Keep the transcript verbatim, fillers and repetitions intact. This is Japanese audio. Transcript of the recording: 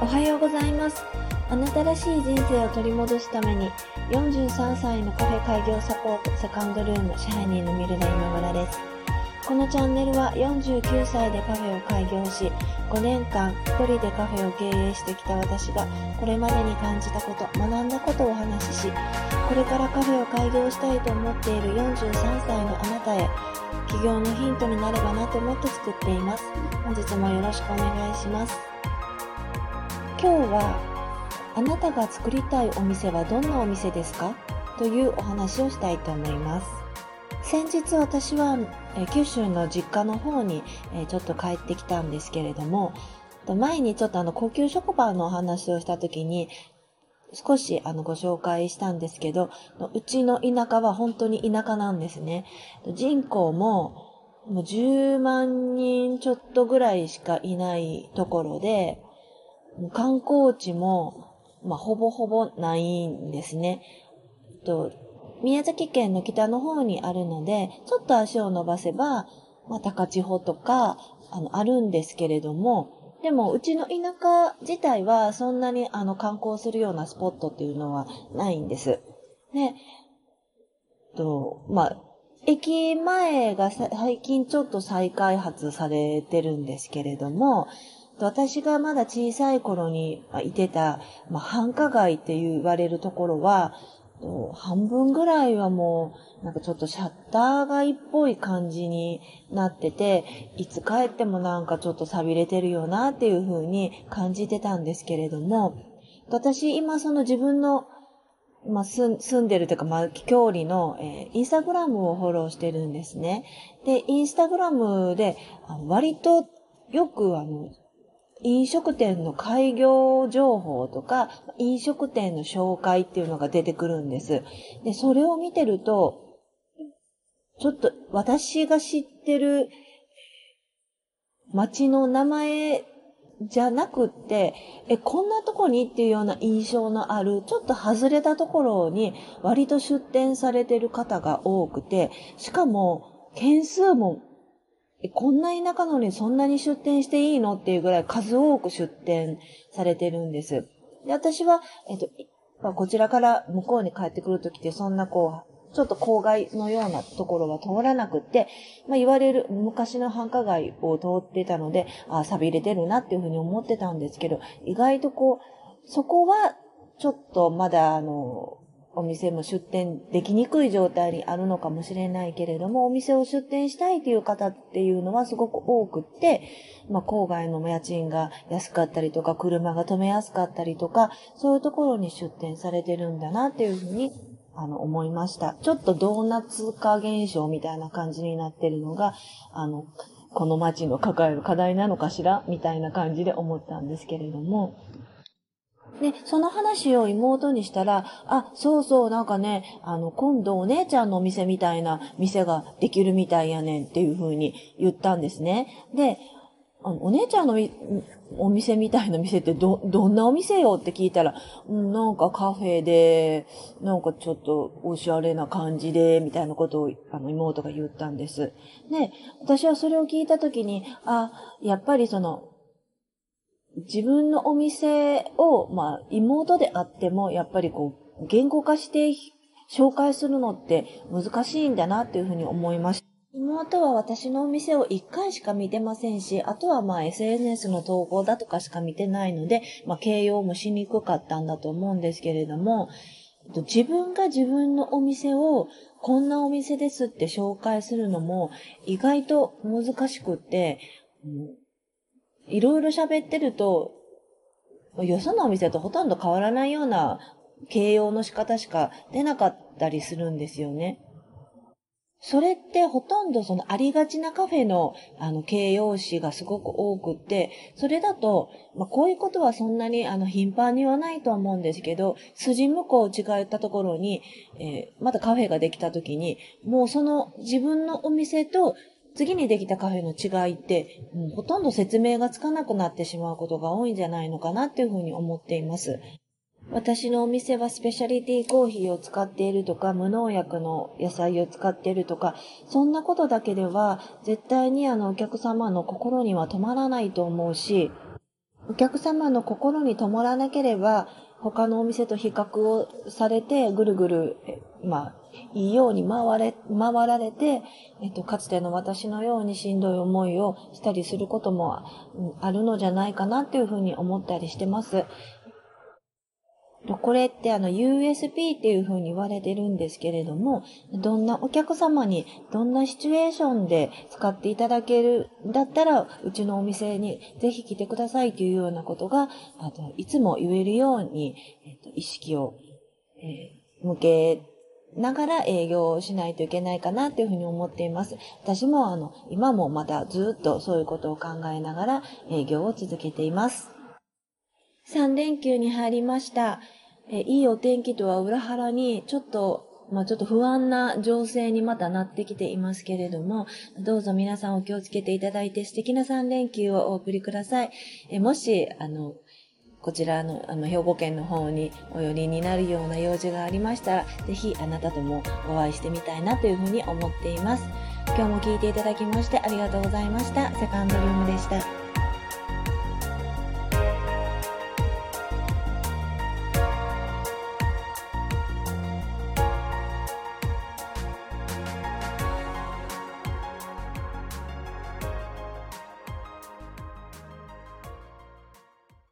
おはようございます。あなたらしい人生を取り戻すためによんじゅうさんさいのカフェ開業サポートセカンドルームシャイニーのミルダ今村です。このチャンネルはよんじゅうきゅうさいでカフェを開業しごねんかん一人でカフェを経営してきた私がこれまでに感じたこと学んだことをお話しし、これからカフェを開業したいと思っているよんじゅうさんさいのあなたへ起業のヒントになればなと思って作っています。本日もよろしくお願いします。今日はあなたが作りたいお店はどんなお店ですかというお話をしたいと思います。先日私は九州の実家の方にちょっと帰ってきたんですけれども、前にちょっとあの高級ショコパンのお話をした時に少しあのご紹介したんですけど、うちの田舎は本当に田舎なんですね。人口ももうじゅうまんにんちょっとぐらいしかいないところで、観光地もまあほぼほぼないんですね。と宮崎県の北の方にあるので、ちょっと足を伸ばせば、まあ、高千穂とか、あの、あるんですけれども、でも、うちの田舎自体は、そんなに、あの、観光するようなスポットっていうのはないんです。ね。と、まあ、駅前が最近ちょっと再開発されてるんですけれども、私がまだ小さい頃にいてた、まあ、繁華街って言われるところは、半分ぐらいはもうなんかちょっとシャッター街っぽい感じになってて、いつ帰ってもなんかちょっと寂れてるよなっていう風に感じてたんですけれども、私今その自分の、まあ、住んでるというか、まあ、距離の、えー、インスタグラムをフォローしてるんですね。で、インスタグラムで割とよくあの飲食店の開業情報とか、飲食店の紹介っていうのが出てくるんです。で、それを見てると、ちょっと私が知ってる街の名前じゃなくって、え、こんなとこにっていうような印象のある、ちょっと外れたところに割と出店されてる方が多くて、しかも件数もこんな田舎のにそんなに出店していいのっていうぐらい数多く出店されてるんです。で、私は、えっと、こちらから向こうに帰ってくるときってそんなこう、ちょっと郊外のようなところは通らなくって、まあ、言われる昔の繁華街を通ってたので、あ、寂れてるなっていうふうに思ってたんですけど、意外とこう、そこはちょっとまだあの、お店も出店できにくい状態にあるのかもしれないけれども、お店を出店したいという方っていうのはすごく多くって、まあ、郊外の家賃が安かったりとか、車が止めやすかったりとか、そういうところに出店されてるんだなっていうふうにあの思いました。ちょっとドーナツ化現象みたいな感じになってるのが、あの、この街の抱える課題なのかしらみたいな感じで思ったんですけれども、で、その話を妹にしたら、あ、そうそう、なんかね、あの、今度お姉ちゃんのお店みたいな店ができるみたいやねんっていう風に言ったんですね。で、あのお姉ちゃんのお店みたいな店ってど、どんなお店よって聞いたら、うん、なんかカフェで、なんかちょっとおしゃれな感じで、みたいなことをあの妹が言ったんです。で、私はそれを聞いたときに、あ、やっぱりその、自分のお店を、まあ、妹であっても、やっぱりこう、言語化して紹介するのって難しいんだなっていうふうに思いました。妹は私のお店をいっかいしか見てませんし、あとはまあ エスエヌエス の投稿だとかしか見てないので、まあ、形容もしにくかったんだと思うんですけれども、自分が自分のお店を、こんなお店ですって紹介するのも、意外と難しくって、うんいろいろ喋ってると、よそのお店とほとんど変わらないような形容の仕方しか出なかったりするんですよね。それってほとんどそのありがちなカフェのあの形容詞がすごく多くって、それだと、まあ、こういうことはそんなにあの頻繁にはないとは思うんですけど、筋向こう違ったところに、えー、またカフェができた時に、もうその自分のお店と、次にできたカフェの違いって、うん、ほとんど説明がつかなくなってしまうことが多いんじゃないのかなっていうふうに思っています。私のお店はスペシャリティコーヒーを使っているとか、無農薬の野菜を使っているとか、そんなことだけでは絶対にあのお客様の心には止まらないと思うし、お客様の心に留まらなければ、他のお店と比較をされて、ぐるぐる、まあ、いいように回れ、回られて、えっと、かつての私のようにしんどい思いをしたりすることもあるのじゃないかなっていうふうに思ったりしてます。これってあの ユーエスピー っていうふうに言われてるんですけれども、どんなお客様にどんなシチュエーションで使っていただけるだったら、うちのお店にぜひ来てくださいというようなことが、あといつも言えるように、えっと、意識を、えー、向けながら営業をしないといけないかなというふうに思っています。私もあの今もまたずっとそういうことを考えながら営業を続けています。さん連休に入りました。え、いいお天気とは裏腹に、ちょっと、まあちょっと不安な情勢にまたなってきていますけれども、どうぞ皆さんお気をつけていただいて素敵なさん連休をお送りください。え、もし、あの、こちらの、あの、兵庫県の方にお寄りになるような用事がありましたら、ぜひあなたともお会いしてみたいなというふうに思っています。今日も聞いていただきましてありがとうございました。セカンドルームでした。